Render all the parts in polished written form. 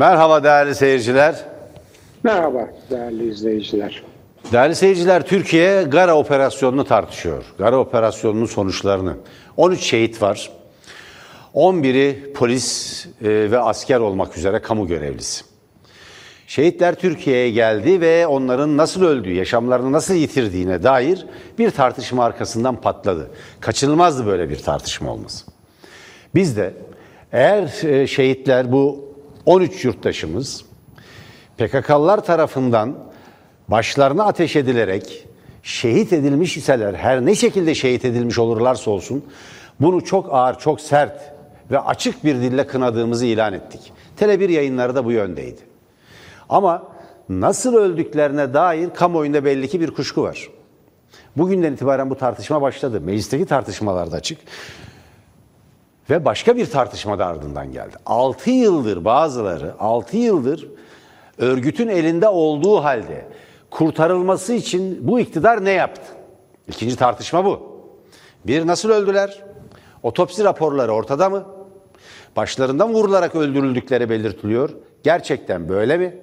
Merhaba değerli seyirciler. Merhaba değerli izleyiciler. Değerli seyirciler, Türkiye Gara operasyonunu tartışıyor. Gara operasyonunun sonuçlarını. 13 şehit var. 11'i polis ve asker olmak üzere kamu görevlisi. Şehitler Türkiye'ye geldi ve onların nasıl öldüğü, yaşamlarını nasıl yitirdiğine dair bir tartışma arkasından patladı. Kaçınılmazdı böyle bir tartışma olması. Biz de eğer şehitler, bu 13 yurttaşımız PKK'lılar tarafından başlarına ateş edilerek şehit edilmiş iseler, her ne şekilde şehit edilmiş olurlarsa olsun, bunu çok ağır, çok sert ve açık bir dille kınadığımızı ilan ettik. Tele 1 yayınları da bu yöndeydi. Ama nasıl öldüklerine dair kamuoyunda belli ki bir kuşku var. Bugünden itibaren bu tartışma başladı. Meclisteki tartışmalarda açık. Ve başka bir tartışma da ardından geldi. 6 yıldır bazıları, 6 yıldır örgütün elinde olduğu halde kurtarılması için bu iktidar ne yaptı? İkinci tartışma bu. Bir, nasıl öldüler? Otopsi raporları ortada mı? Başlarından vurularak öldürüldükleri belirtiliyor. Gerçekten böyle mi?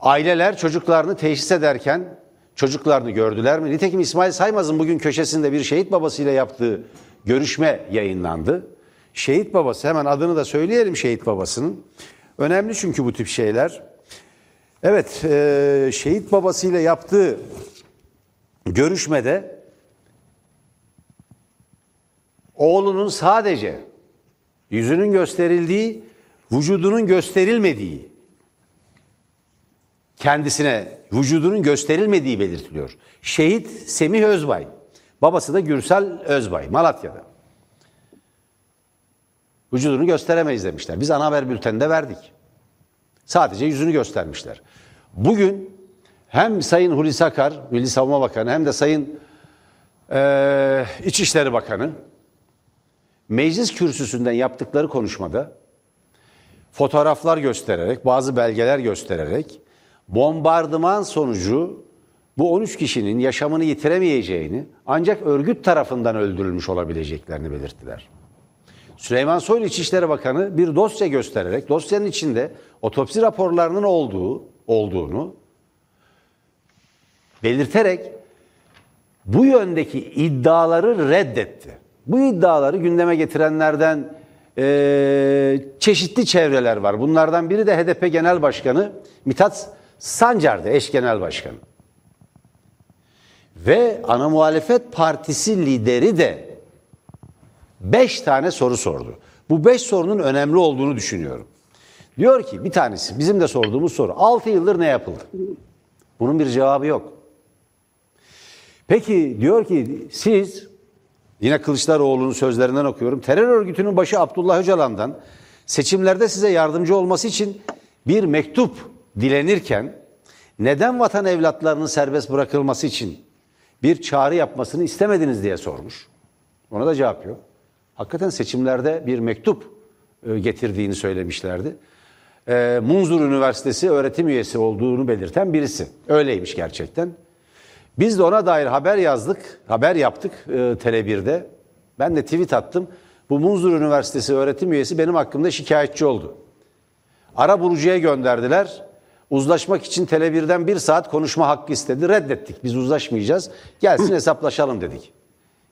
Aileler çocuklarını teşhis ederken çocuklarını gördüler mi? Nitekim İsmail Saymaz'ın bugün köşesinde bir şehit babasıyla yaptığı görüşme yayınlandı. Şehit babası, hemen adını da söyleyelim şehit babasının. Önemli çünkü bu tip şeyler. Evet, şehit babasıyla yaptığı görüşmede oğlunun sadece yüzünün gösterildiği, vücudunun gösterilmediği, kendisine vücudunun gösterilmediği belirtiliyor. Şehit Semih Özbay, babası da Gürsel Özbay, Malatya'da. Vücudunu gösteremeyiz demişler. Biz ana haber bülteninde verdik. Sadece yüzünü göstermişler. Bugün hem Sayın Hulusi Akar, Milli Savunma Bakanı, hem de Sayın İçişleri Bakanı meclis kürsüsünden yaptıkları konuşmada fotoğraflar göstererek, bazı belgeler göstererek bombardıman sonucu bu 13 kişinin yaşamını yitiremeyeceğini, ancak örgüt tarafından öldürülmüş olabileceklerini belirttiler. Süleyman Soylu İçişleri Bakanı bir dosya göstererek dosyanın içinde otopsi raporlarının olduğunu belirterek bu yöndeki iddiaları reddetti. Bu iddiaları gündeme getirenlerden çeşitli çevreler var. Bunlardan biri de HDP Genel Başkanı Mithat Sancar'dı, eş genel başkanı. Ve ana muhalefet partisi lideri de 5 tane soru sordu. Bu 5 sorunun önemli olduğunu düşünüyorum. Diyor ki bir tanesi, bizim de sorduğumuz soru, 6 yıldır ne yapıldı? Bunun bir cevabı yok. Peki diyor ki siz, yine Kılıçdaroğlu'nun sözlerinden okuyorum, terör örgütünün başı Abdullah Öcalan'dan seçimlerde size yardımcı olması için bir mektup dilenirken neden vatan evlatlarının serbest bırakılması için bir çağrı yapmasını istemediniz diye sormuş. Ona da cevap yok. Hakikaten seçimlerde bir mektup getirdiğini söylemişlerdi. Munzur Üniversitesi öğretim üyesi olduğunu belirten birisi. Öyleymiş gerçekten. Biz de ona dair haber yazdık, haber yaptık Tele 1'de. Ben de tweet attım. Bu Munzur Üniversitesi öğretim üyesi benim hakkımda şikayetçi oldu. Ara bulucuya gönderdiler. Uzlaşmak için Tele 1'den 1 saat konuşma hakkı istedi. Reddettik. Biz uzlaşmayacağız. Gelsin hesaplaşalım dedik.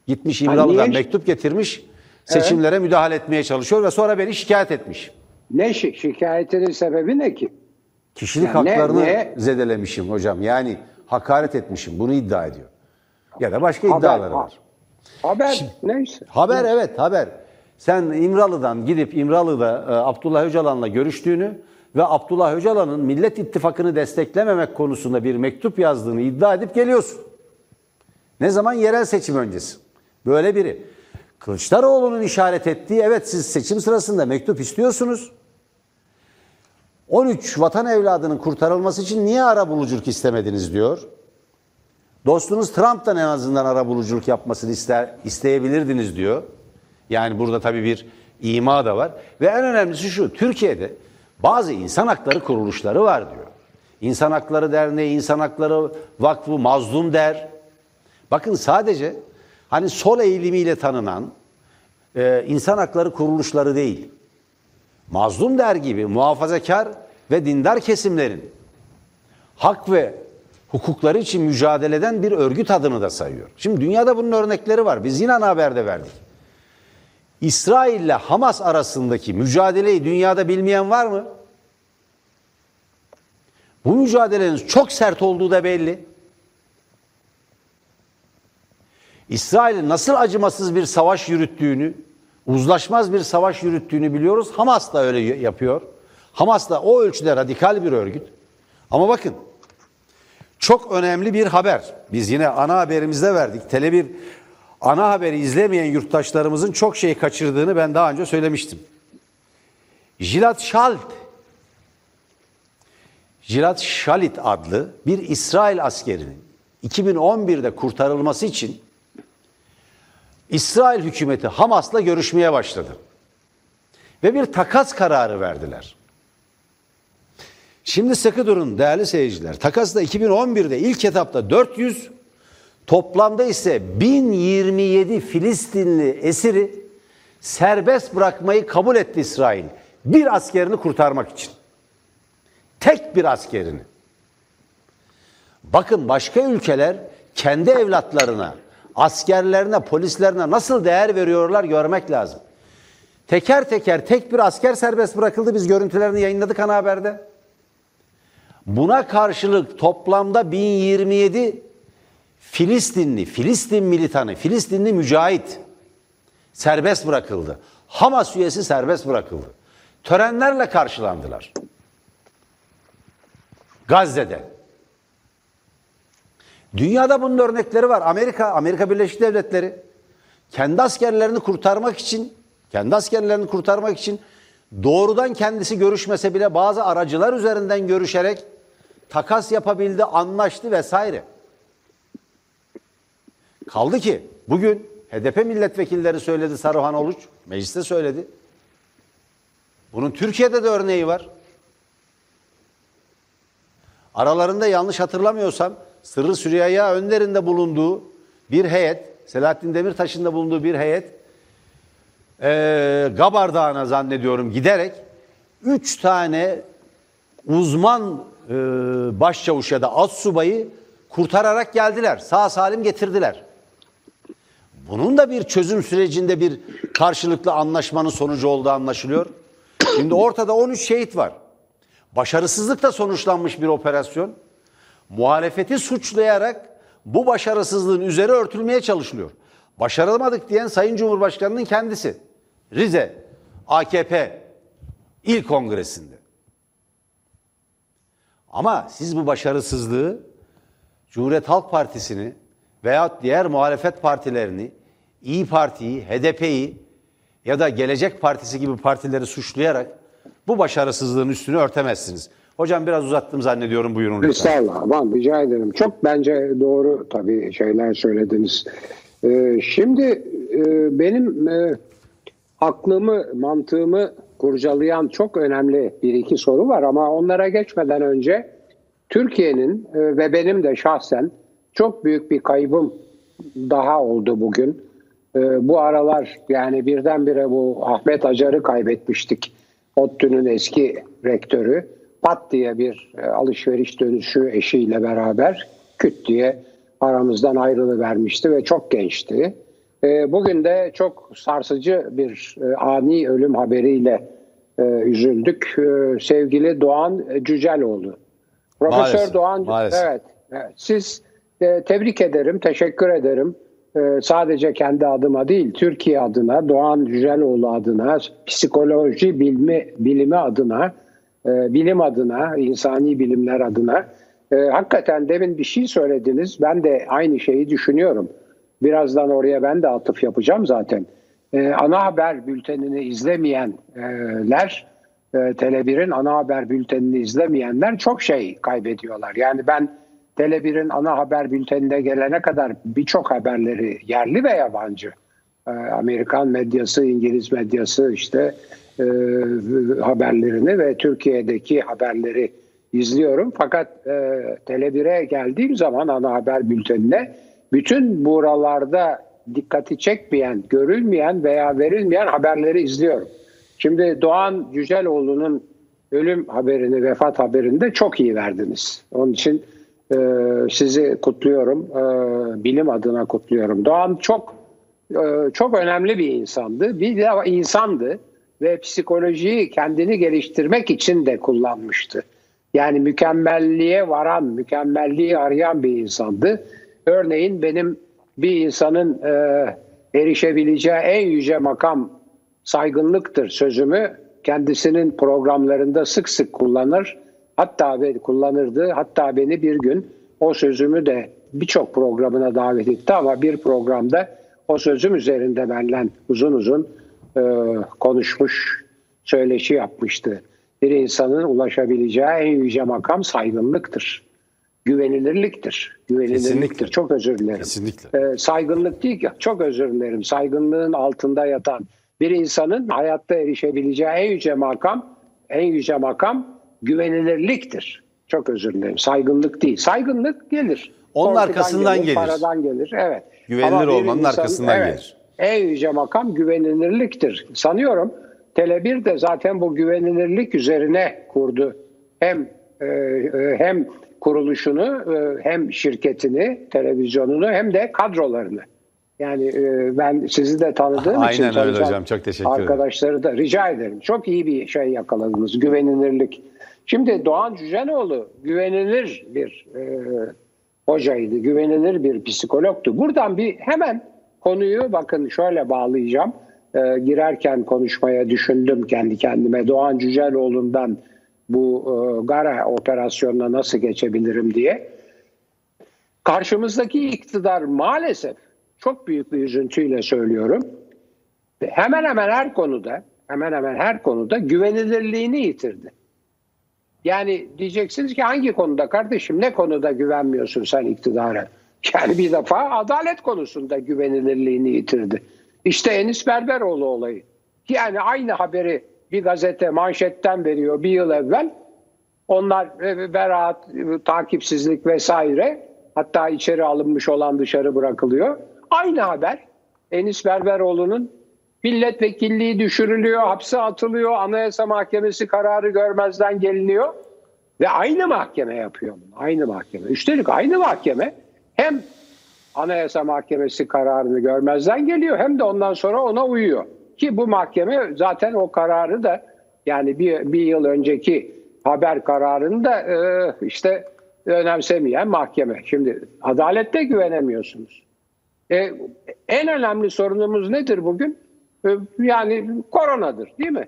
Gitmiş İmralı'dan mektup getirmiş. Seçimlere müdahale etmeye çalışıyor ve sonra beni şikayet etmiş. Ne şikayetinin sebebi ne ki? Kişilik haklarını zedelemişim hocam. Yani hakaret etmişim. Bunu iddia ediyor. Ya da başka iddiaları var. Haber. Şimdi, neyse. Haber, evet haber. Sen İmralı'dan gidip İmralı'da Abdullah Öcalan'la görüştüğünü ve Abdullah Öcalan'ın Millet İttifakı'nı desteklememek konusunda bir mektup yazdığını iddia edip geliyorsun. Ne zaman? Yerel seçim öncesi. Böyle biri. Kılıçdaroğlu'nun işaret ettiği, evet siz seçim sırasında mektup istiyorsunuz. 13 vatan evladının kurtarılması için niye arabuluculuk istemediniz diyor. Dostunuz Trump'tan en azından arabuluculuk yapmasını isteyebilirdiniz diyor. Yani burada tabii bir ima da var. Ve en önemlisi şu, Türkiye'de bazı insan hakları kuruluşları var diyor. İnsan Hakları Derneği, İnsan Hakları Vakfı, Mazlum-Der. Bakın sadece hani sol eğilimiyle tanınan insan hakları kuruluşları değil. Mazlum-Der gibi muhafazakar ve dindar kesimlerin hak ve hukukları için mücadele eden bir örgüt adını da sayıyor. Şimdi dünyada bunun örnekleri var. Biz yine ana haberde verdik. İsrail ile Hamas arasındaki mücadeleyi dünyada bilmeyen var mı? Bu mücadelenin çok sert olduğu da belli. İsrail'in nasıl acımasız bir savaş yürüttüğünü, uzlaşmaz bir savaş yürüttüğünü biliyoruz. Hamas da öyle yapıyor. Hamas da o ölçüde radikal bir örgüt. Ama bakın, çok önemli bir haber. Biz yine ana haberimizde verdik. Tele 1 ana haberi izlemeyen yurttaşlarımızın çok şey kaçırdığını ben daha önce söylemiştim. Gilad Shalit, Gilad Shalit adlı bir İsrail askerinin 2011'de kurtarılması için İsrail hükümeti Hamas'la görüşmeye başladı. Ve bir takas kararı verdiler. Şimdi sıkı durun değerli seyirciler. Takas da 2011'de ilk etapta 400, toplamda ise 1027 Filistinli esiri serbest bırakmayı kabul etti İsrail. Bir askerini kurtarmak için. Tek bir askerini. Bakın başka ülkeler kendi evlatlarına, askerlerine, polislerine nasıl değer veriyorlar görmek lazım. Teker teker tek bir asker serbest bırakıldı. Biz görüntülerini yayınladık ana haberde. Buna karşılık toplamda 1027 Filistinli, Filistin militanı, Filistinli mücahit serbest bırakıldı. Hamas üyesi serbest bırakıldı. Törenlerle karşılandılar. Gazze'de. Dünyada bunun örnekleri var. Amerika Birleşik Devletleri kendi askerlerini kurtarmak için doğrudan kendisi görüşmese bile bazı aracılar üzerinden görüşerek takas yapabildi, anlaştı vesaire. Kaldı ki bugün HDP milletvekilleri söyledi, Saruhan Oluç mecliste söyledi. Bunun Türkiye'de de örneği var. Aralarında yanlış hatırlamıyorsam Sırrı Süreyya Önder'in de bulunduğu bir heyet, Selahattin Demirtaş'ın da bulunduğu bir heyet Gabar Dağı'na zannediyorum giderek 3 tane uzman başçavuş ya da astsubayı kurtararak geldiler. Sağ salim getirdiler. Bunun da bir çözüm sürecinde bir karşılıklı anlaşmanın sonucu olduğu anlaşılıyor. Şimdi ortada 13 şehit var. Başarısızlıkla sonuçlanmış bir operasyon. Muhalefeti suçlayarak bu başarısızlığın üzeri örtülmeye çalışılıyor. Başaramadık diyen Sayın Cumhurbaşkanı'nın kendisi. Rize AKP İl Kongresi'nde. Ama siz bu başarısızlığı Cumhuriyet Halk Partisi'ni veyahut diğer muhalefet partilerini, İyi Parti'yi, HDP'yi ya da Gelecek Partisi gibi partileri suçlayarak bu başarısızlığın üstünü örtemezsiniz. Hocam biraz uzattım zannediyorum, buyurun lütfen. Estağfurullah, aman rica ederim. Çok bence doğru tabii şeyler söylediniz. Şimdi benim aklımı, mantığımı kurcalayan çok önemli bir iki soru var ama onlara geçmeden önce Türkiye'nin ve benim de şahsen çok büyük bir kaybım daha oldu bugün. Bu aralar yani birdenbire bu Ahmet Acar'ı kaybetmiştik. ODTÜ'nün eski rektörü. Pat diye bir alışveriş dönüşü eşiyle beraber küt diye aramızdan ayrılıvermişti ve çok gençti. Bugün de çok sarsıcı bir ani ölüm haberiyle üzüldük. Sevgili Doğan Cüceloğlu. Profesör Doğan Cüceloğlu. Evet. Siz tebrik ederim, teşekkür ederim. Sadece kendi adıma değil, Türkiye adına, Doğan Cüceloğlu adına, psikoloji bilimi adına, bilim adına, insani bilimler adına. Hakikaten demin bir şey söylediniz. Ben de aynı şeyi düşünüyorum. Birazdan oraya ben de atıf yapacağım zaten. Ana haber bültenini izlemeyenler, Tele 1'in ana haber bültenini izlemeyenler çok şey kaybediyorlar. Yani ben Tele 1'in ana haber bültenine gelene kadar birçok haberleri yerli ve yabancı, Amerikan medyası, İngiliz medyası işte haberlerini ve Türkiye'deki haberleri izliyorum. Fakat Tele 1'e geldiğim zaman ana haber bültenine bütün buralarda dikkati çekmeyen, görülmeyen veya verilmeyen haberleri izliyorum. Şimdi Doğan Cüceloğlu'nun ölüm haberini, vefat haberini de çok iyi verdiniz. Onun için sizi kutluyorum, bilim adına kutluyorum. Doğan çok önemli bir insandı. Bir de insandı ve psikolojiyi kendini geliştirmek için de kullanmıştı. Yani mükemmelliğe varan, mükemmelliği arayan bir insandı. Örneğin benim bir insanın erişebileceği en yüce makam saygınlıktır sözümü kendisinin programlarında sık sık kullanır. Hatta beni bir gün o sözümü de birçok programına davet etti ama bir programda o sözüm üzerinde benimle uzun uzun konuşmuş, söyleşi yapmıştı. Bir insanın ulaşabileceği en yüce makam saygınlıktır. Güvenilirliktir. Kesinlikle. Çok özür dilerim. Kesinlikle. Saygınlık değil ki. Çok özür dilerim. Saygınlığın altında yatan bir insanın hayatta erişebileceği en yüce makam güvenilirliktir. Çok özür dilerim. Saygınlık değil. Saygınlık gelir. Onun arkasından gelir. Paradan gelir. Evet. Güvenilir olmanın arkasından gelir. En yüce makam güvenilirliktir. Sanıyorum Tele 1 de zaten bu güvenilirlik üzerine kurdu. Hem kuruluşunu, hem şirketini, televizyonunu, hem de kadrolarını. Yani ben sizi de tanıdığım için. Aynen öyle hocam, çok teşekkür ederim. Arkadaşları da rica ederim. Çok iyi bir şey yakaladınız, güvenilirlik. Şimdi Doğan Cüceloğlu güvenilir bir hocaydı, güvenilir bir psikologtu. Buradan hemen konuyu bakın şöyle bağlayacağım. Girerken konuşmaya düşündüm kendi kendime. Doğan Cüceloğlu'ndan bu Gara operasyonuna nasıl geçebilirim diye. Karşımızdaki iktidar maalesef, çok büyük bir üzüntüyle söylüyorum, hemen hemen her konuda güvenilirliğini yitirdi. Yani diyeceksiniz ki hangi konuda kardeşim, ne konuda güvenmiyorsun sen iktidara? Yani bir defa adalet konusunda güvenilirliğini yitirdi. İşte Enis Berberoğlu olayı. Yani aynı haberi bir gazete manşetten veriyor bir yıl evvel. Onlar beraat, takipsizlik vesaire, hatta içeri alınmış olan dışarı bırakılıyor. Aynı haber Enis Berberoğlu'nun milletvekilliği düşürülüyor, hapse atılıyor, Anayasa Mahkemesi kararı görmezden geliniyor ve aynı mahkeme yapıyor bunu. Aynı mahkeme. Üstelik aynı mahkeme hem Anayasa Mahkemesi kararını görmezden geliyor hem de ondan sonra ona uyuyor. Ki bu mahkeme zaten o kararı da, yani bir yıl önceki haber kararını da işte önemsemeyen mahkeme. Şimdi adalette güvenemiyorsunuz. En önemli sorunumuz nedir bugün? Yani koronadır, değil mi?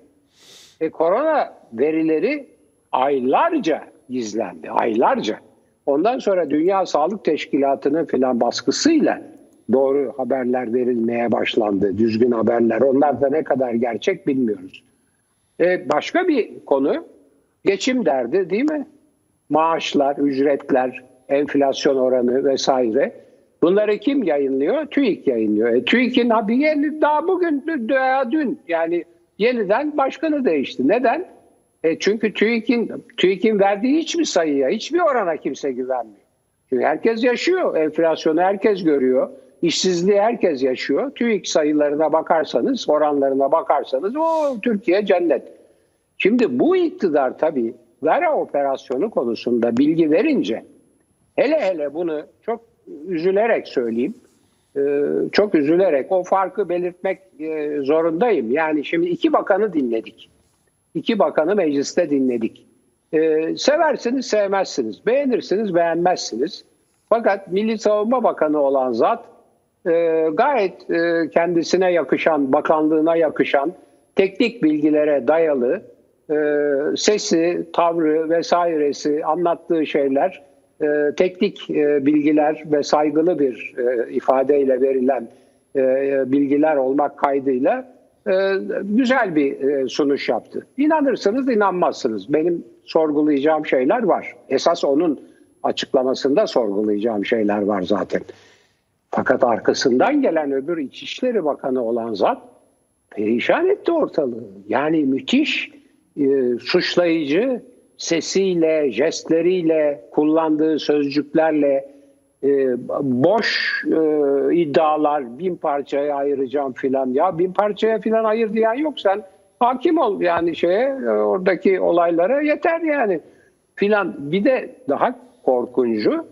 Korona verileri aylarca gizlendi, aylarca. Ondan sonra Dünya Sağlık Teşkilatı'nın filan baskısıyla doğru haberler verilmeye başlandı, düzgün haberler. Onlar da ne kadar gerçek bilmiyoruz. Başka bir konu, geçim derdi, değil mi? Maaşlar, ücretler, enflasyon oranı vesaire. Bunları kim yayınlıyor? TÜİK yayınlıyor. TÜİK'in daha bugün, daha dün yani yeniden başkanı değişti. Neden? Çünkü TÜİK'in verdiği hiçbir sayıya, hiçbir orana kimse güvenmiyor. Çünkü herkes yaşıyor. Enflasyonu herkes görüyor. İşsizliği herkes yaşıyor. TÜİK sayılarına bakarsanız, oranlarına bakarsanız Türkiye cennet. Şimdi bu iktidar tabii Gara operasyonu konusunda bilgi verince, hele bunu çok üzülerek söyleyeyim, çok üzülerek o farkı belirtmek zorundayım. Yani şimdi iki bakanı dinledik. İki bakanı mecliste dinledik. Seversiniz, sevmezsiniz. Beğenirsiniz, beğenmezsiniz. Fakat Milli Savunma Bakanı olan zat gayet kendisine yakışan, bakanlığına yakışan teknik bilgilere dayalı sesi, tavrı vesairesi, anlattığı şeyler, teknik bilgiler ve saygılı bir ifadeyle verilen bilgiler olmak kaydıyla güzel bir sunuş yaptı. İnanırsınız, inanmazsınız. Benim sorgulayacağım şeyler var. Esas onun açıklamasında sorgulayacağım şeyler var zaten. Fakat arkasından gelen öbür İçişleri Bakanı olan zat perişan etti ortalığı. Yani müthiş suçlayıcı sesiyle, jestleriyle, kullandığı sözcüklerle, boş iddialar, bin parçaya ayıracağım filan. Ya bin parçaya filan ayır diyen yok. Sen hakim ol yani şeye, oradaki olaylara yeter yani filan. Bir de daha korkuncu,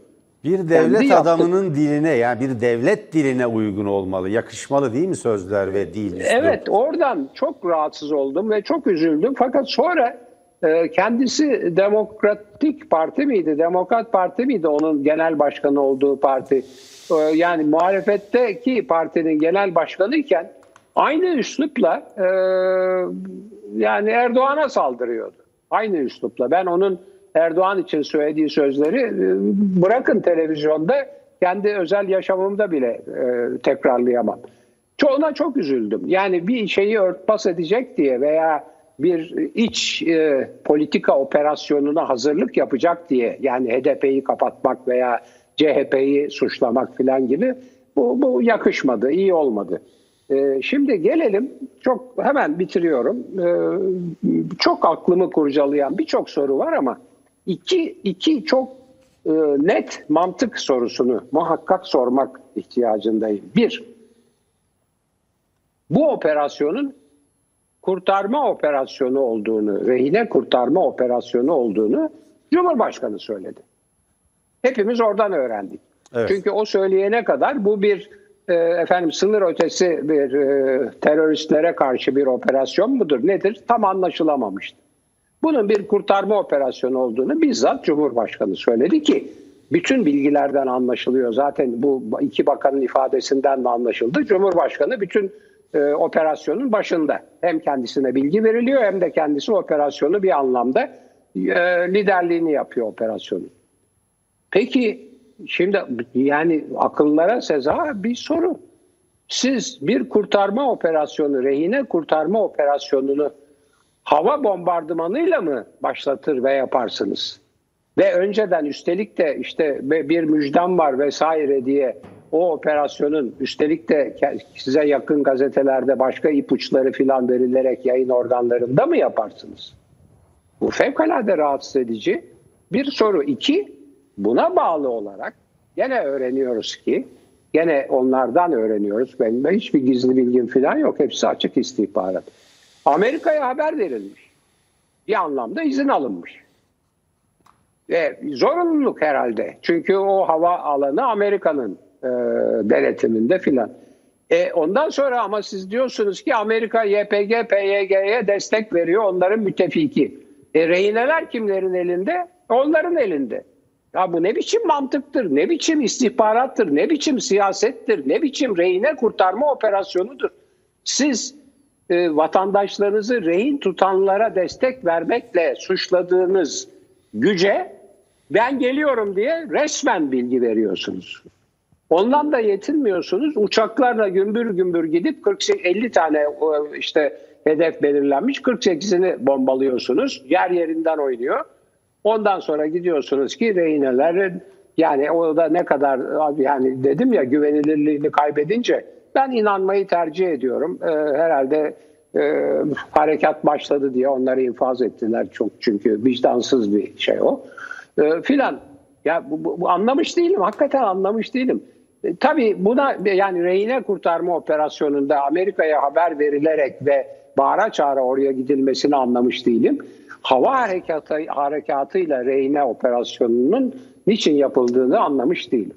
bir devlet adamının diline, yani bir devlet diline uygun olmalı, yakışmalı değil mi sözler ve dil? Evet, oradan çok rahatsız oldum ve çok üzüldüm. Fakat sonra kendisi Demokratik Parti miydi, Demokrat Parti miydi onun genel başkanı olduğu parti? Yani muhalefetteki partinin genel başkanıyken aynı üslupla yani Erdoğan'a saldırıyordu. Aynı üslupla. Ben onun Erdoğan için söylediği sözleri bırakın televizyonda, kendi özel yaşamımda bile tekrarlayamam. Ona çok üzüldüm. Yani bir şeyi örtbas edecek diye veya bir iç politika operasyonuna hazırlık yapacak diye, yani HDP'yi kapatmak veya CHP'yi suçlamak falan gibi, bu yakışmadı, iyi olmadı. Şimdi gelelim, çok hemen bitiriyorum. Çok aklımı kurcalayan birçok soru var ama iki çok net mantık sorusunu muhakkak sormak ihtiyacındayım. Bir, bu operasyonun kurtarma operasyonu olduğunu, rehine kurtarma operasyonu olduğunu Cumhurbaşkanı söyledi. Hepimiz oradan öğrendik. Evet. Çünkü o söyleyene kadar bu bir sınır ötesi bir teröristlere karşı bir operasyon mudur nedir tam anlaşılamamıştı. Bunun bir kurtarma operasyonu olduğunu bizzat Cumhurbaşkanı söyledi ki bütün bilgilerden anlaşılıyor. Zaten bu iki bakanın ifadesinden de anlaşıldı. Cumhurbaşkanı bütün operasyonun başında. Hem kendisine bilgi veriliyor hem de kendisi operasyonu bir anlamda liderliğini yapıyor operasyonun. Peki şimdi yani akıllara seza bir soru. Siz bir kurtarma operasyonu, rehine kurtarma operasyonunu hava bombardımanıyla mı başlatır ve yaparsınız? Ve önceden üstelik de işte bir müjdem var vesaire diye o operasyonun üstelik de size yakın gazetelerde başka ipuçları filan verilerek yayın organlarında mı yaparsınız? Bu fevkalade rahatsız edici bir soru. İki, buna bağlı olarak gene öğreniyoruz ki, gene onlardan öğreniyoruz. Benim de hiçbir gizli bilgim falan yok. Hepsi açık istihbarat. Amerika'ya haber verilmiş. Bir anlamda izin alınmış. Ve zorunluluk herhalde. Çünkü o hava alanı Amerika'nın denetiminde filan. Ondan sonra ama siz diyorsunuz ki Amerika YPG, PYG'ye destek veriyor. Onların müttefiki. Rehineler kimlerin elinde? Onların elinde. Ya bu ne biçim mantıktır, ne biçim istihbarattır, ne biçim siyasettir, ne biçim rehine kurtarma operasyonudur. Siz vatandaşlarınızı rehin tutanlara destek vermekle suçladığınız güce ben geliyorum diye resmen bilgi veriyorsunuz. Ondan da yetinmiyorsunuz. Uçaklarla gümbür gümbür gidip 50 tane işte hedef belirlenmiş, 48'ini bombalıyorsunuz. Yer yerinden oynuyor. Ondan sonra gidiyorsunuz ki rehinelerin, yani o da ne kadar, yani dedim ya, güvenilirliğini kaybedince ben inanmayı tercih ediyorum. Herhalde harekat başladı diye onları infaz ettiler çok, çünkü vicdansız bir şey o. Filan ya bu anlamış değilim, hakikaten anlamış değilim. Tabii buna, yani rehine kurtarma operasyonunda Amerika'ya haber verilerek ve bağıra çağıra oraya gidilmesini anlamış değilim. Hava harekatıyla rehine operasyonunun niçin yapıldığını anlamış değilim.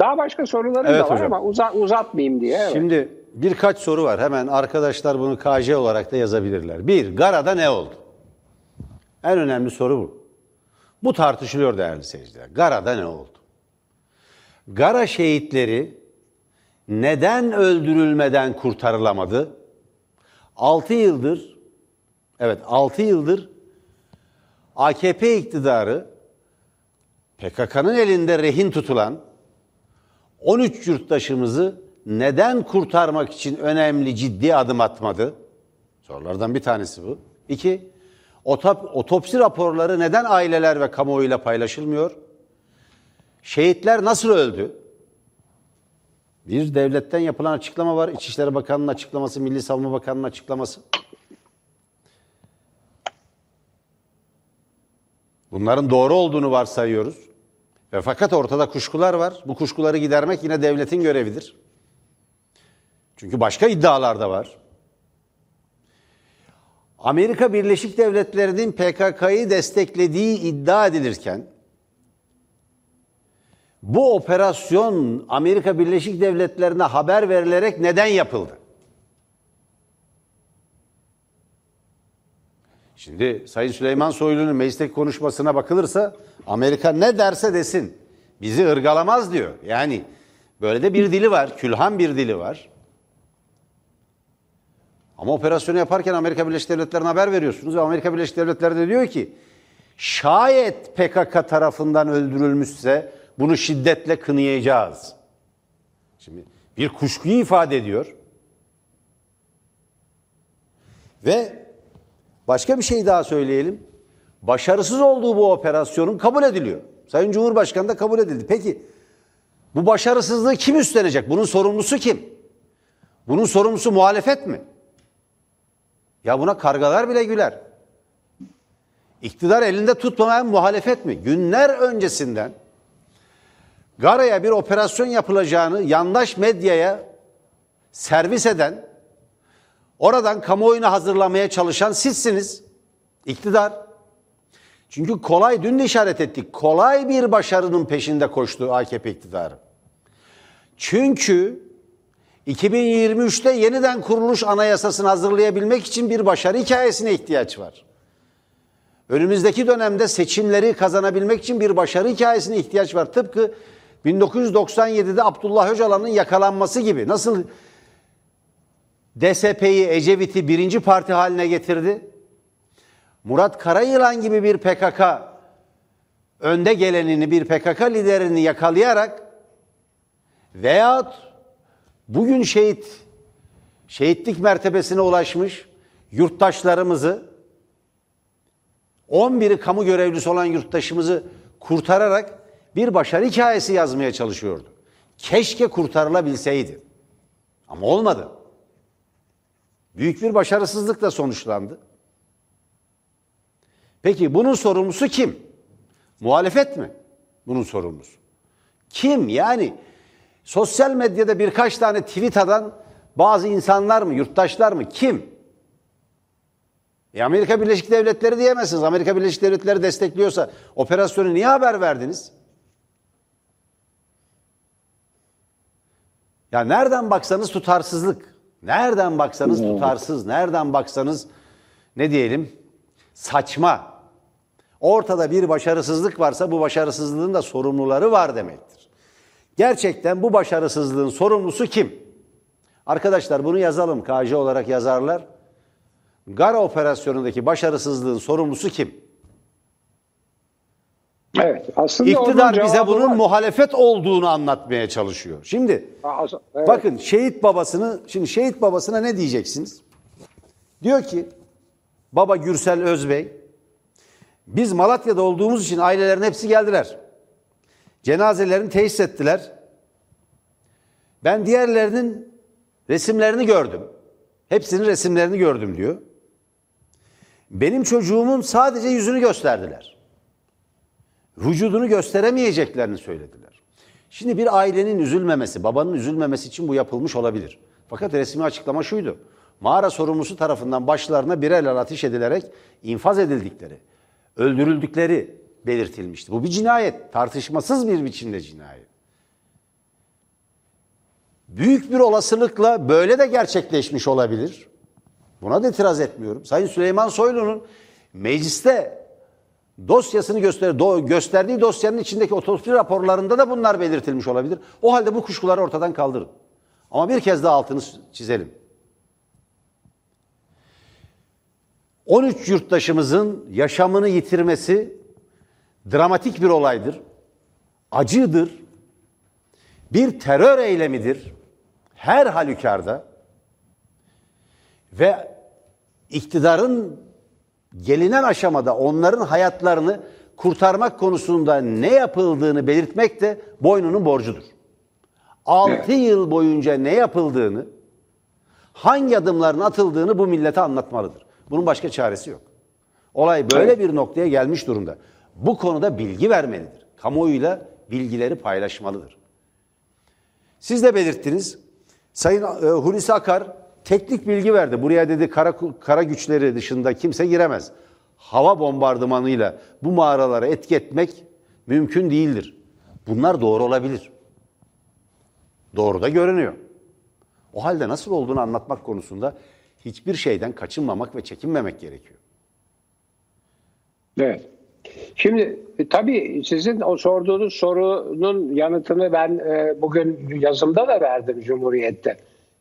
Daha başka sorularım da var hocam, ama uzatmayayım diye. Evet. Şimdi birkaç soru var. Hemen arkadaşlar bunu KJ olarak da yazabilirler. Bir, Gara'da ne oldu? En önemli soru bu. Bu tartışılıyor değerli seyirciler. Gara'da ne oldu? Gara şehitleri neden öldürülmeden kurtarılamadı? 6 yıldır, evet 6 yıldır AKP iktidarı PKK'nın elinde rehin tutulan 13 yurttaşımızı neden kurtarmak için önemli, ciddi adım atmadı? Sorulardan bir tanesi bu. İki, otopsi raporları neden aileler ve kamuoyuyla paylaşılmıyor? Şehitler nasıl öldü? Bir devletten yapılan açıklama var. İçişleri Bakanı'nın açıklaması, Milli Savunma Bakanı'nın açıklaması. Bunların doğru olduğunu varsayıyoruz. Ve fakat ortada kuşkular var. Bu kuşkuları gidermek yine devletin görevidir. Çünkü başka iddialar da var. Amerika Birleşik Devletleri'nin PKK'yı desteklediği iddia edilirken, bu operasyon Amerika Birleşik Devletleri'ne haber verilerek neden yapıldı? Şimdi Sayın Süleyman Soylu'nun meclisteki konuşmasına bakılırsa Amerika ne derse desin bizi ırgalamaz diyor. Yani böyle de bir dili var, külhan bir dili var. Ama operasyonu yaparken Amerika Birleşik Devletleri'ne haber veriyorsunuz ve Amerika Birleşik Devletleri de diyor ki şayet PKK tarafından öldürülmüşse bunu şiddetle kınayacağız. Şimdi bir kuşkuyu ifade ediyor. Ve başka bir şey daha söyleyelim. Başarısız olduğu bu operasyonun kabul ediliyor. Sayın Cumhurbaşkanı da kabul edildi. Peki bu başarısızlığı kim üstlenecek? Bunun sorumlusu kim? Bunun sorumlusu muhalefet mi? Ya buna kargalar bile güler. İktidar elinde tutmayan muhalefet mi? Günler öncesinden Gara'ya bir operasyon yapılacağını yandaş medyaya servis eden, oradan kamuoyunu hazırlamaya çalışan sizsiniz, iktidar. Çünkü kolay, dün de işaret ettik, kolay bir başarının peşinde koştu AKP iktidarı. Çünkü 2023'te yeniden kuruluş anayasasını hazırlayabilmek için bir başarı hikayesine ihtiyaç var. Önümüzdeki dönemde seçimleri kazanabilmek için bir başarı hikayesine ihtiyaç var. Tıpkı 1997'de Abdullah Öcalan'ın yakalanması gibi. Nasıl DSP'yi, Ecevit'i birinci parti haline getirdi? Murat Karayılan gibi bir PKK önde gelenini, bir PKK liderini yakalayarak veyahut bugün şehitlik mertebesine ulaşmış yurttaşlarımızı, 11'i kamu görevlisi olan yurttaşımızı kurtararak bir başarı hikayesi yazmaya çalışıyordu. Keşke kurtarılabilseydi. Ama olmadı. Büyük bir başarısızlıkla sonuçlandı. Peki bunun sorumlusu kim? Muhalefet mi bunun sorumlusu? Kim? Yani sosyal medyada birkaç tane tweet atan bazı insanlar mı, yurttaşlar mı? Kim? Amerika Birleşik Devletleri diyemezsiniz. Amerika Birleşik Devletleri destekliyorsa operasyonu niye haber verdiniz? Ya nereden baksanız tutarsızlık. Nereden baksanız tutarsız. Nereden baksanız ne diyelim? Saçma. Ortada bir başarısızlık varsa bu başarısızlığın da sorumluları var demektir. Gerçekten bu başarısızlığın sorumlusu kim? Arkadaşlar bunu yazalım. KJ olarak yazarlar. Gara operasyonundaki başarısızlığın sorumlusu kim? Evet, aslında İktidar bize bunun muhalefet olduğunu anlatmaya çalışıyor. Şimdi evet. Bakın şehit babasına ne diyeceksiniz? Diyor ki baba Gürsel Özbay, biz Malatya'da olduğumuz için ailelerin hepsi geldiler. Cenazelerini tesis ettiler. Ben diğerlerinin resimlerini gördüm. Hepsinin resimlerini gördüm diyor. Benim çocuğumun sadece yüzünü gösterdiler. Vücudunu gösteremeyeceklerini söylediler. Şimdi bir ailenin üzülmemesi, babanın üzülmemesi için bu yapılmış olabilir. Fakat resmi açıklama şuydu. Mağara sorumlusu tarafından başlarına birer ateş edilerek infaz edildikleri, öldürüldükleri belirtilmişti. Bu bir cinayet. Tartışmasız bir biçimde cinayet. Büyük bir olasılıkla böyle de gerçekleşmiş olabilir. Buna da itiraz etmiyorum. Sayın Süleyman Soylu'nun mecliste dosyasını gösterdiği dosyanın içindeki otopsi raporlarında da bunlar belirtilmiş olabilir. O halde bu kuşkuları ortadan kaldırın. Ama bir kez daha altını çizelim. 13 yurttaşımızın yaşamını yitirmesi dramatik bir olaydır. Acıdır. Bir terör eylemidir. Her halükarda. Ve iktidarın gelinen aşamada onların hayatlarını kurtarmak konusunda ne yapıldığını belirtmek de boynunun borcudur. 6 yıl boyunca ne yapıldığını, hangi adımların atıldığını bu millete anlatmalıdır. Bunun başka çaresi yok. Olay böyle bir noktaya gelmiş durumda. Bu konuda bilgi vermelidir. Kamuoyuyla bilgileri paylaşmalıdır. Siz de belirttiniz. Sayın Hulusi Akar teknik bilgi verdi. Buraya dedi kara güçleri dışında kimse giremez. Hava bombardımanıyla bu mağaralara etki etmek mümkün değildir. Bunlar doğru olabilir. Doğru da görünüyor. O halde nasıl olduğunu anlatmak konusunda hiçbir şeyden kaçınmamak ve çekinmemek gerekiyor. Evet. Şimdi tabii sizin o sorduğunuz sorunun yanıtını ben bugün yazımda da verdim Cumhuriyet'te.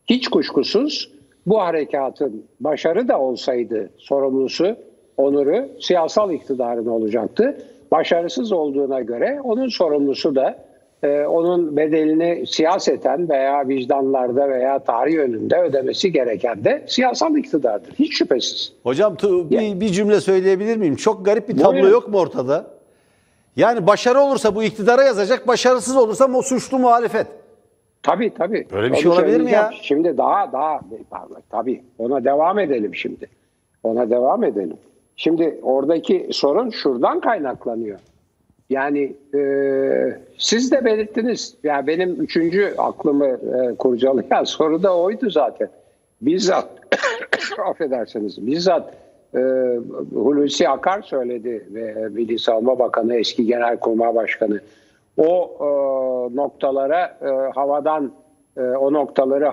Hiç kuşkusuz bu harekatın başarı da olsaydı sorumlusu, onuru siyasal iktidarın olacaktı. Başarısız olduğuna göre onun sorumlusu da onun bedelini siyaseten veya vicdanlarda veya tarih önünde ödemesi gereken de siyasal iktidardır. Hiç şüphesiz. Hocam bir cümle söyleyebilir miyim? Çok garip bir tablo yok mu ortada? Yani başarı olursa bu iktidara yazacak, başarısız olursa o suçlu muhalefet. Tabii tabii. Böyle bir şey olabilir mi ya? Şimdi daha tabii ona devam edelim şimdi. Ona devam edelim. Şimdi oradaki sorun şuradan kaynaklanıyor. Yani siz de belirttiniz. Yani benim üçüncü aklımı kurcalayan soru da oydu zaten. Bizzat, affedersiniz, bizzat Hulusi Akar söyledi ve Milli Savunma Bakanı, eski Genelkurmay Başkanı. O noktaları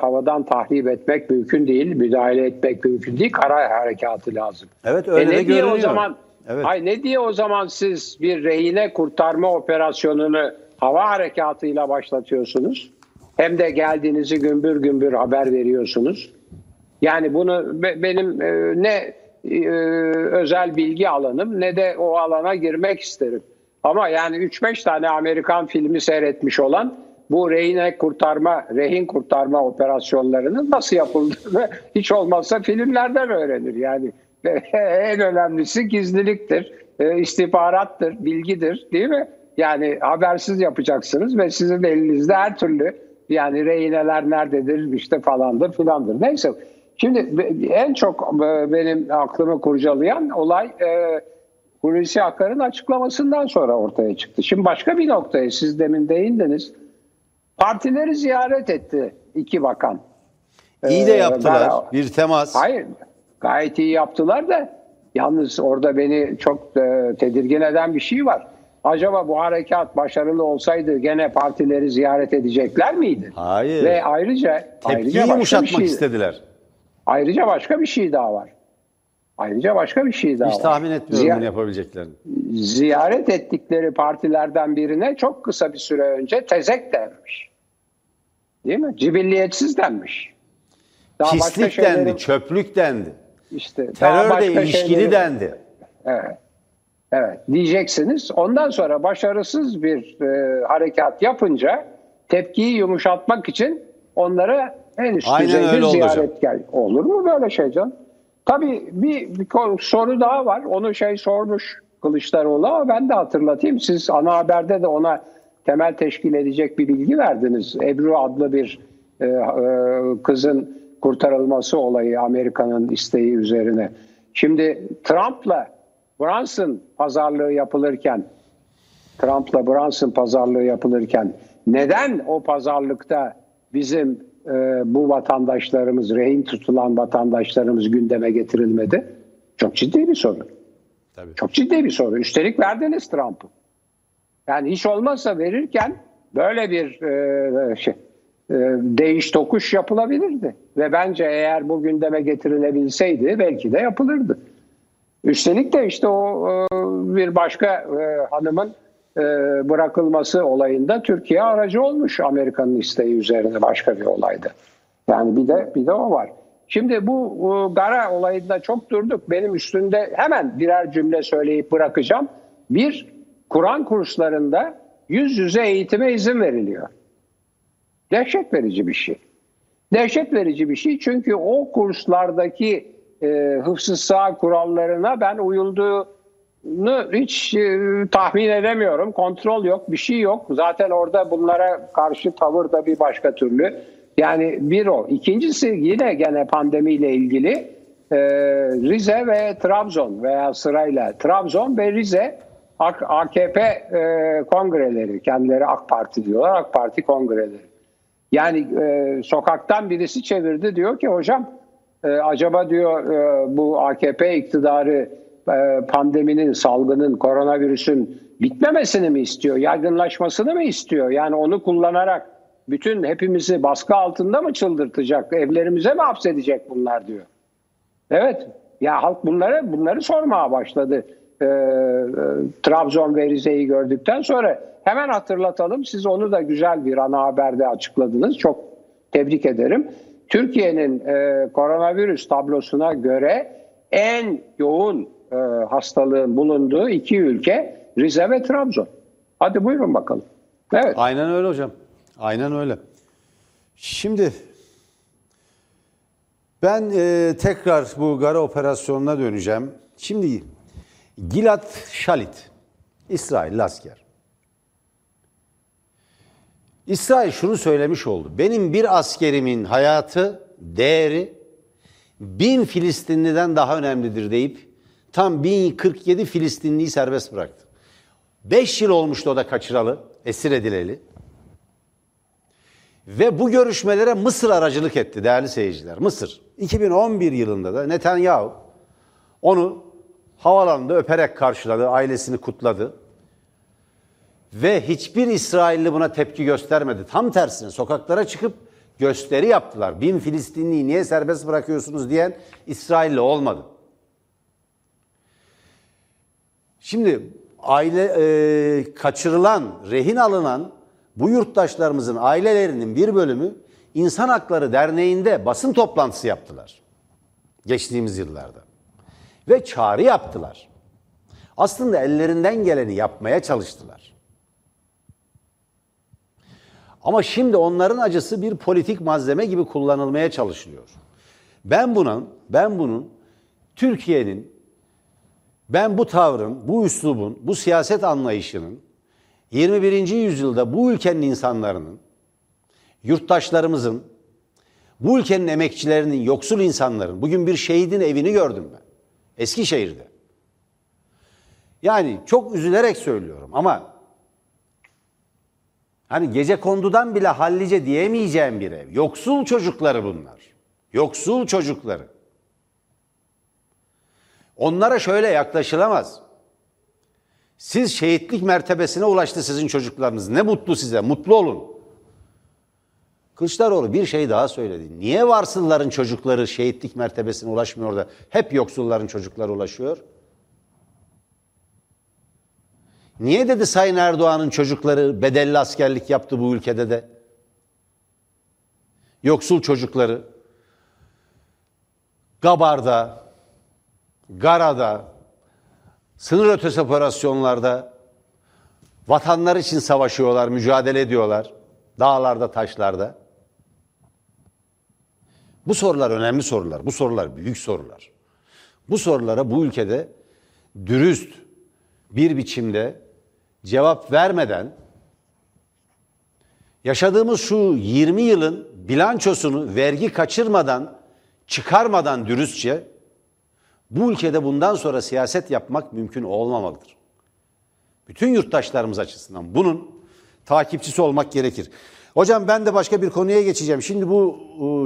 havadan tahrip etmek mümkün değil, müdahale etmek mümkün değil, kara harekatı lazım. Evet, öyle de görünüyor. O zaman, evet. Ay ne diye o zaman siz bir rehine kurtarma operasyonunu hava harekatıyla başlatıyorsunuz? Hem de geldiğinizi gümbür gümbür haber veriyorsunuz. Yani bunu benim ne özel bilgi alanım ne de o alana girmek isterim. Ama yani 3-5 tane Amerikan filmi seyretmiş olan bu rehin kurtarma operasyonlarının nasıl yapıldığını hiç olmazsa filmlerden öğrenir. Yani en önemlisi gizliliktir, istihbarattır, bilgidir, değil mi? Yani habersiz yapacaksınız ve sizin elinizde her türlü yani rehineler nerededir işte falandır filandır. Neyse, şimdi en çok benim aklımı kurcalayan olay Hulusi Akar'ın açıklamasından sonra ortaya çıktı. Şimdi başka bir noktaya siz demin değindiniz. Partileri ziyaret etti iki bakan. İyi de yaptılar. Bir temas. Hayır. Gayet iyi yaptılar da yalnız orada beni çok tedirgin eden bir şey var. Acaba bu harekat başarılı olsaydı gene partileri ziyaret edecekler miydi? Hayır. Ve ayrıca yumuşatmak istediler. Ayrıca başka bir şey daha var. Hiç tahmin etmiyorum bunu yapabileceklerini. Ziyaret ettikleri partilerden birine çok kısa bir süre önce tezek denmiş. Değil mi? Cibilliyetsiz denmiş. Daha pislik başka dendi, çöplük dendi. İşte, terörle ilişkili dendi. Evet. Evet. Diyeceksiniz. Ondan sonra başarısız bir harekat yapınca tepkiyi yumuşatmak için onlara en üst düzeyde ziyaret geldi. Olur mu böyle şey canım? Tabii bir soru daha var. Onu sormuş Kılıçdaroğlu ama ben de hatırlatayım. Siz ana haberde de ona temel teşkil edecek bir bilgi verdiniz. Ebru adlı bir kızın kurtarılması olayı Amerika'nın isteği üzerine. Şimdi Trump'la Brunson pazarlığı yapılırken neden o pazarlıkta bizim bu vatandaşlarımız, rehin tutulan vatandaşlarımız gündeme getirilmedi? Çok ciddi bir soru. Tabii. Çok ciddi bir soru. Üstelik verdiniz Trump'ı. Yani hiç olmazsa verirken böyle bir değiş tokuş yapılabilirdi. Ve bence eğer bu gündeme getirilebilseydi belki de yapılırdı. Üstelik de işte o bir başka hanımın bırakılması olayında Türkiye aracı olmuş Amerika'nın isteği üzerine başka bir olayda. Yani bir de o var. Şimdi bu Gara olayında çok durduk. Benim üstünde hemen birer cümle söyleyip bırakacağım. Bir, Kur'an kurslarında yüz yüze eğitime izin veriliyor. Dehşet verici bir şey. Dehşet verici bir şey çünkü o kurslardaki hıfz-ı sağ kurallarına ben uyulduğunu hiç tahmin edemiyorum. Kontrol yok, bir şey yok. Zaten orada bunlara karşı tavır da bir başka türlü. Yani bir o. İkincisi yine pandemiyle ilgili Rize ve Trabzon veya sırayla Trabzon ve Rize AKP kongreleri, kendileri AK Parti diyorlar, AK Parti kongreleri. Yani sokaktan birisi çevirdi, diyor ki hocam acaba diyor bu AKP iktidarı pandeminin, salgının, koronavirüsün bitmemesini mi istiyor, yaygınlaşmasını mı istiyor? Yani onu kullanarak bütün hepimizi baskı altında mı çıldırtacak, evlerimize mi hapsedecek bunlar diyor. Evet, ya halk bunları sormaya başladı. Trabzon ve Rize'yi gördükten sonra hemen hatırlatalım. Siz onu da güzel bir ana haberde açıkladınız. Çok tebrik ederim. Türkiye'nin koronavirüs tablosuna göre en yoğun hastalığın bulunduğu iki ülke Rize ve Trabzon. Hadi buyurun bakalım. Evet. Aynen öyle hocam. Aynen öyle. Şimdi ben tekrar bu Gara operasyonuna döneceğim. Şimdi Gilad Shalit, İsrail asker. İsrail şunu söylemiş oldu. Benim bir askerimin hayatı, değeri 1000 Filistinli'den daha önemlidir deyip tam 1047 Filistinli'yi serbest bıraktı. 5 yıl olmuştu o da kaçıralı, esir edileli. Ve bu görüşmelere Mısır aracılık etti değerli seyirciler. Mısır 2011 yılında da Netanyahu onu havalandı, öperek karşıladı, ailesini kutladı. Ve hiçbir İsrailli buna tepki göstermedi. Tam tersine sokaklara çıkıp gösteri yaptılar. 1000 Filistinliyi niye serbest bırakıyorsunuz diyen İsrailli olmadı. Şimdi kaçırılan, rehin alınan bu yurttaşlarımızın ailelerinin bir bölümü İnsan Hakları Derneği'nde basın toplantısı yaptılar. Geçtiğimiz yıllarda. Ve çağrı yaptılar. Aslında ellerinden geleni yapmaya çalıştılar. Ama şimdi onların acısı bir politik malzeme gibi kullanılmaya çalışılıyor. Ben bunun Türkiye'nin, ben bu tavrın, bu üslubun, bu siyaset anlayışının 21. yüzyılda bu ülkenin insanlarının, yurttaşlarımızın, bu ülkenin emekçilerinin, yoksul insanların, bugün bir şehidin evini gördüm ben. Eskişehir'de. Yani çok üzülerek söylüyorum ama hani gecekondudan bile hallice diyemeyeceğim bir ev. Yoksul çocukları bunlar. Yoksul çocukları. Onlara şöyle yaklaşılamaz. Siz şehitlik mertebesine ulaştı sizin çocuklarınız. Ne mutlu size. Mutlu olun. Kılıçdaroğlu bir şey daha söyledi. Niye varsılların çocukları şehitlik mertebesine ulaşmıyor da hep yoksulların çocukları ulaşıyor? Niye dedi Sayın Erdoğan'ın çocukları bedelli askerlik yaptı bu ülkede de? Yoksul çocukları Gabar'da, Gara'da, sınır ötesi operasyonlarda vatanlar için savaşıyorlar, mücadele ediyorlar. Dağlarda, taşlarda. Bu sorular önemli sorular. Bu sorular büyük sorular. Bu sorulara bu ülkede dürüst bir biçimde cevap vermeden yaşadığımız şu 20 yılın bilançosunu vergi kaçırmadan, çıkarmadan dürüstçe bu ülkede bundan sonra siyaset yapmak mümkün olmamalıdır. Bütün yurttaşlarımız açısından bunun takipçisi olmak gerekir. Hocam ben de başka bir konuya geçeceğim. Şimdi bu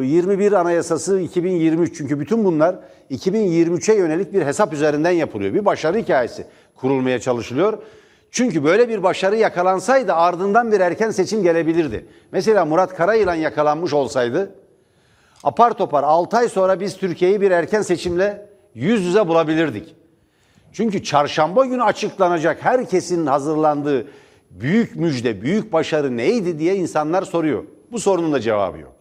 21 Anayasası 2023 çünkü bütün bunlar 2023'e yönelik bir hesap üzerinden yapılıyor. Bir başarı hikayesi kurulmaya çalışılıyor. Çünkü böyle bir başarı yakalansaydı ardından bir erken seçim gelebilirdi. Mesela Murat Karayılan yakalanmış olsaydı apar topar 6 ay sonra biz Türkiye'yi bir erken seçimle yüz yüze bulabilirdik. Çünkü çarşamba günü açıklanacak herkesin hazırlandığı büyük müjde, büyük başarı neydi diye insanlar soruyor. Bu sorunun da cevabı yok.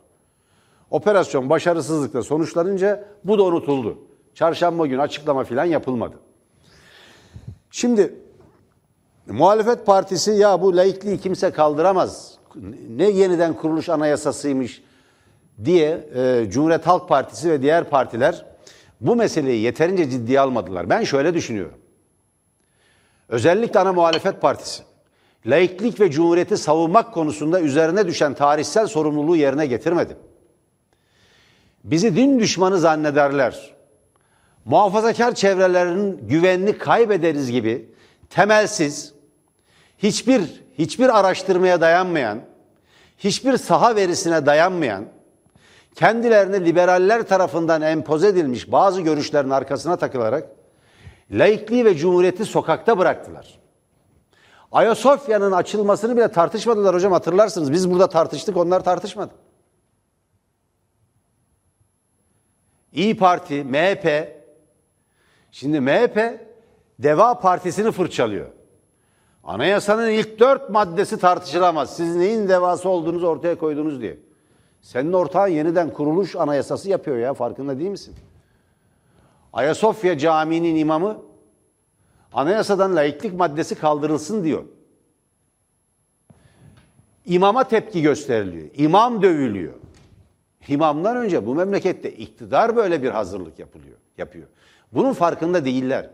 Operasyon başarısızlıkla sonuçlanınca bu da unutuldu. Çarşamba günü açıklama falan yapılmadı. Şimdi muhalefet partisi ya bu laikliği kimse kaldıramaz. Ne yeniden kuruluş anayasasıymış diye Cumhuriyet Halk Partisi ve diğer partiler bu meseleyi yeterince ciddiye almadılar. Ben şöyle düşünüyorum. Özellikle ana muhalefet partisi laiklik ve cumhuriyeti savunmak konusunda üzerine düşen tarihsel sorumluluğu yerine getirmedi. Bizi din düşmanı zannederler. Muhafazakar çevrelerinin güvenini kaybederiz gibi temelsiz, hiçbir araştırmaya dayanmayan, hiçbir saha verisine dayanmayan, kendilerine liberaller tarafından empoze edilmiş bazı görüşlerin arkasına takılarak laikliği ve cumhuriyeti sokakta bıraktılar. Ayasofya'nın açılmasını bile tartışmadılar hocam, hatırlarsınız. Biz burada tartıştık, onlar tartışmadı. İyi Parti, MHP, şimdi MHP Deva Partisi'ni fırçalıyor. Anayasanın ilk 4 maddesi tartışılamaz. Siz neyin devası olduğunuzu ortaya koydunuz diye. Senin ortağın yeniden kuruluş anayasası yapıyor ya, farkında değil misin? Ayasofya Camii'nin imamı anayasadan laiklik maddesi kaldırılsın diyor. İmama tepki gösteriliyor. İmam dövülüyor. İmamdan önce bu memlekette iktidar böyle bir hazırlık yapıyor. Bunun farkında değiller.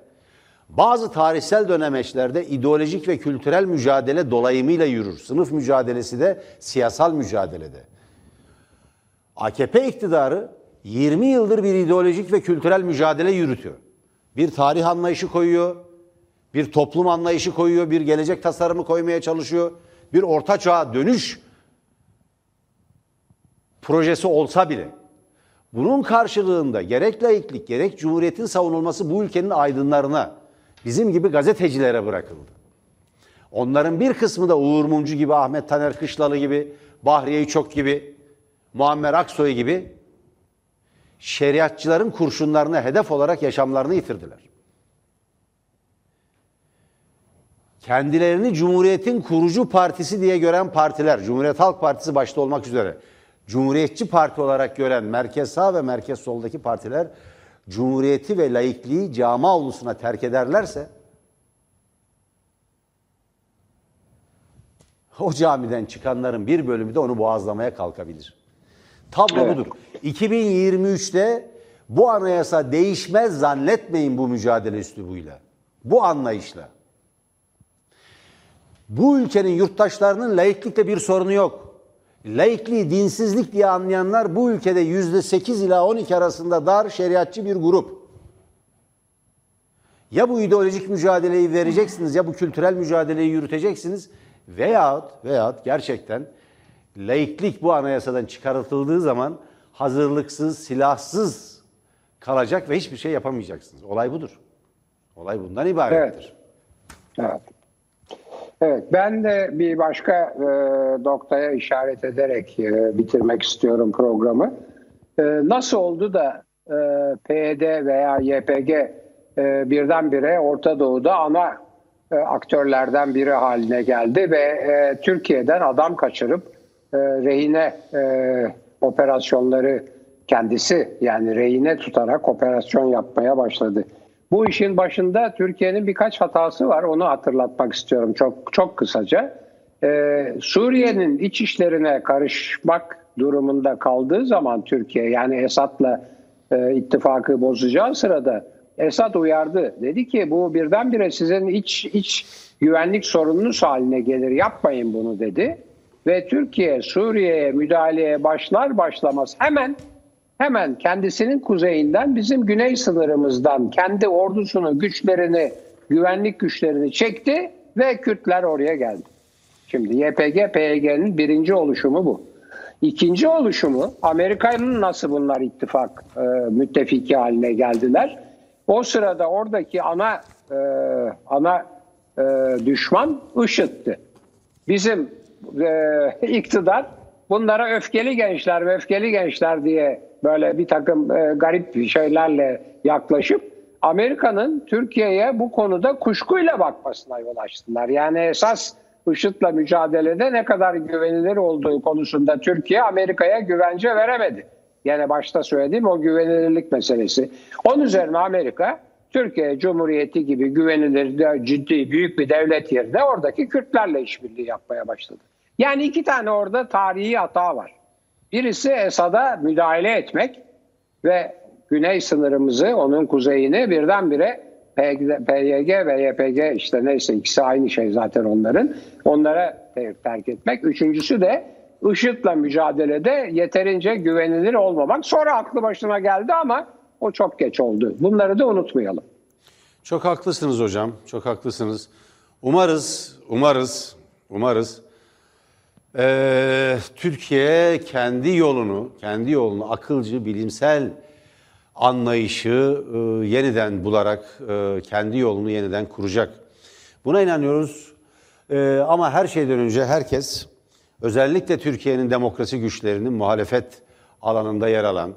Bazı tarihsel dönemeçlerde ideolojik ve kültürel mücadele dolayımıyla yürür. Sınıf mücadelesi de siyasal mücadelede. AKP iktidarı 20 yıldır bir ideolojik ve kültürel mücadele yürütüyor. Bir tarih anlayışı koyuyor, bir toplum anlayışı koyuyor, bir gelecek tasarımı koymaya çalışıyor. Bir orta çağa dönüş projesi olsa bile bunun karşılığında gerek laiklik gerek cumhuriyetin savunulması bu ülkenin aydınlarına, bizim gibi gazetecilere bırakıldı. Onların bir kısmı da Uğur Mumcu gibi, Ahmet Taner Kışlalı gibi, Bahriye İçok gibi, Muammer Aksoy gibi şeriatçıların kurşunlarına hedef olarak yaşamlarını yitirdiler. Kendilerini Cumhuriyet'in kurucu partisi diye gören partiler, Cumhuriyet Halk Partisi başta olmak üzere, Cumhuriyetçi Parti olarak gören merkez sağ ve merkez soldaki partiler, Cumhuriyeti ve laikliği cami avlusuna terk ederlerse, o camiden çıkanların bir bölümü de onu boğazlamaya kalkabilir. Tablo budur. 2023'te bu anayasa değişmez zannetmeyin bu mücadele üslubuyla, bu anlayışla. Bu ülkenin yurttaşlarının laiklikle bir sorunu yok. Laikliği dinsizlik diye anlayanlar bu ülkede %8 ila 12 arasında dar şeriatçı bir grup. Ya bu ideolojik mücadeleyi vereceksiniz, ya bu kültürel mücadeleyi yürüteceksiniz veyahut gerçekten laiklik bu anayasadan çıkartıldığı zaman hazırlıksız, silahsız kalacak ve hiçbir şey yapamayacaksınız. Olay budur. Olay bundan ibarettir. Evet. Evet, ben de bir başka noktaya işaret ederek bitirmek istiyorum programı. Nasıl oldu da PYD veya YPG birdenbire Orta Doğu'da ana aktörlerden biri haline geldi ve Türkiye'den adam kaçırıp rehine operasyonları kendisi, yani rehine tutarak operasyon yapmaya başladı. Bu işin başında Türkiye'nin birkaç hatası var. Onu hatırlatmak istiyorum çok kısaca. Suriye'nin iç işlerine karışmak durumunda kaldığı zaman Türkiye, yani Esad'la ittifakı bozacağı sırada Esad uyardı. Dedi ki bu birdenbire sizin iç güvenlik sorununuz haline gelir. Yapmayın bunu dedi. Ve Türkiye Suriye'ye müdahaleye başlar başlamaz hemen kendisinin kuzeyinden, bizim güney sınırımızdan kendi ordusunu, güçlerini, güvenlik güçlerini çekti ve Kürtler oraya geldi. Şimdi YPG, PYG'nin birinci oluşumu bu. İkinci oluşumu, Amerika'nın nasıl bunlar ittifak müttefiki haline geldiler. O sırada oradaki ana düşman IŞİD'ti. Bizim iktidar bunlara öfkeli gençler diye böyle bir takım garip şeylerle yaklaşıp Amerika'nın Türkiye'ye bu konuda kuşkuyla bakmasına yol açtılar. Yani esas IŞİD'le mücadelede ne kadar güvenilir olduğu konusunda Türkiye Amerika'ya güvence veremedi. Yani başta söylediğim o güvenilirlik meselesi. Onun üzerine Amerika, Türkiye Cumhuriyeti gibi güvenilir, ciddi, büyük bir devlet yerine oradaki Kürtlerle işbirliği yapmaya başladı. Yani iki tane orada tarihi hata var. Birisi Esad'a müdahale etmek ve güney sınırımızı, onun kuzeyini birdenbire PYG ve YPG, işte neyse ikisi aynı şey zaten onlara terk etmek. Üçüncüsü de IŞİD'le mücadelede yeterince güvenilir olmamak. Sonra aklı başına geldi ama o çok geç oldu. Bunları da unutmayalım. Çok haklısınız hocam, çok haklısınız. Umarız Türkiye kendi yolunu akılcı, bilimsel anlayışı yeniden bularak kendi yolunu yeniden kuracak. Buna inanıyoruz. Ama her şeyden önce herkes, özellikle Türkiye'nin demokrasi güçlerinin muhalefet alanında yer alan,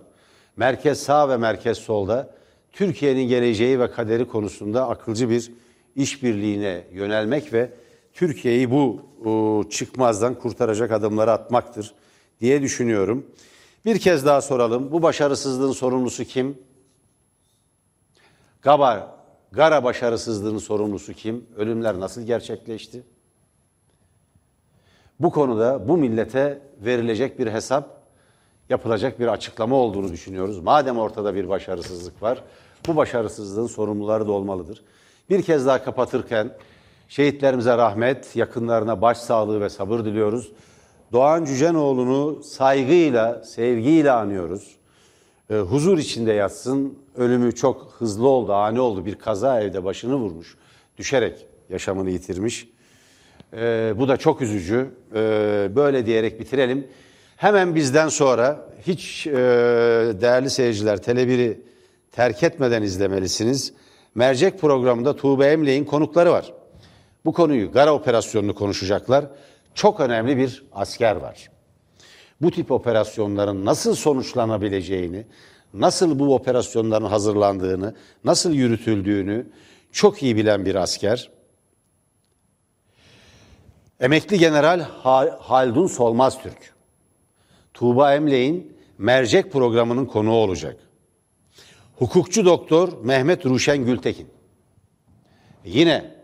merkez sağ ve merkez solda Türkiye'nin geleceği ve kaderi konusunda akılcı bir işbirliğine yönelmek ve Türkiye'yi bu çıkmazdan kurtaracak adımları atmaktır diye düşünüyorum. Bir kez daha soralım. Bu başarısızlığın sorumlusu kim? Gara başarısızlığının sorumlusu kim? Ölümler nasıl gerçekleşti? Bu konuda bu millete verilecek bir hesap, yapılacak bir açıklama olduğunu düşünüyoruz. Madem ortada bir başarısızlık var, bu başarısızlığın sorumluları da olmalıdır. Bir kez daha kapatırken şehitlerimize rahmet, yakınlarına başsağlığı ve sabır diliyoruz. Doğan Cüceloğlu'nu saygıyla, sevgiyle anıyoruz. Huzur içinde yatsın. Ölümü çok hızlı oldu, ani oldu. Bir kaza, evde başını vurmuş. Düşerek yaşamını yitirmiş. Bu da çok üzücü. Böyle diyerek bitirelim. Hemen bizden sonra hiç değerli seyirciler Tele 1'i terk etmeden izlemelisiniz. Mercek programında Tuğbe Emlek'in konukları var. Bu konuyu, Gara operasyonunu konuşacaklar. Çok önemli bir asker var. Bu tip operasyonların nasıl sonuçlanabileceğini, nasıl bu operasyonların hazırlandığını, nasıl yürütüldüğünü çok iyi bilen bir asker. Emekli General Haldun Solmaztürk, Tuğba Emlek'in Mercek programının konuğu olacak. Hukukçu Doktor Mehmet Ruşen Gültekin. Yine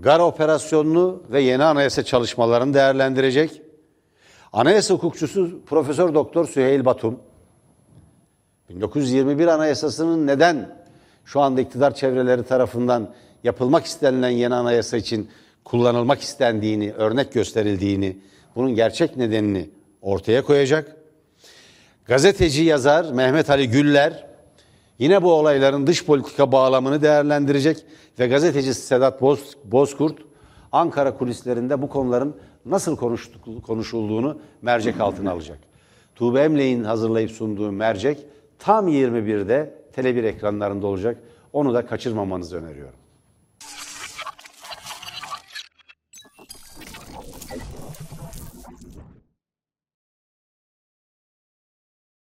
Gara operasyonunu ve yeni anayasa çalışmalarını değerlendirecek. Anayasa hukukçusu Profesör Doktor Süheyl Batum, 1921 Anayasası'nın neden şu anda iktidar çevreleri tarafından yapılmak istenilen yeni anayasa için kullanılmak istendiğini, örnek gösterildiğini, bunun gerçek nedenini ortaya koyacak. Gazeteci yazar Mehmet Ali Güller yine bu olayların dış politika bağlamını değerlendirecek ve gazeteci Sedat Bozkurt Ankara kulislerinde bu konuların nasıl konuşulduğunu mercek altına alacak. Tuğbe Emlek'in hazırlayıp sunduğu mercek tam 21'de Tele 1 ekranlarında olacak. Onu da kaçırmamanızı öneriyorum.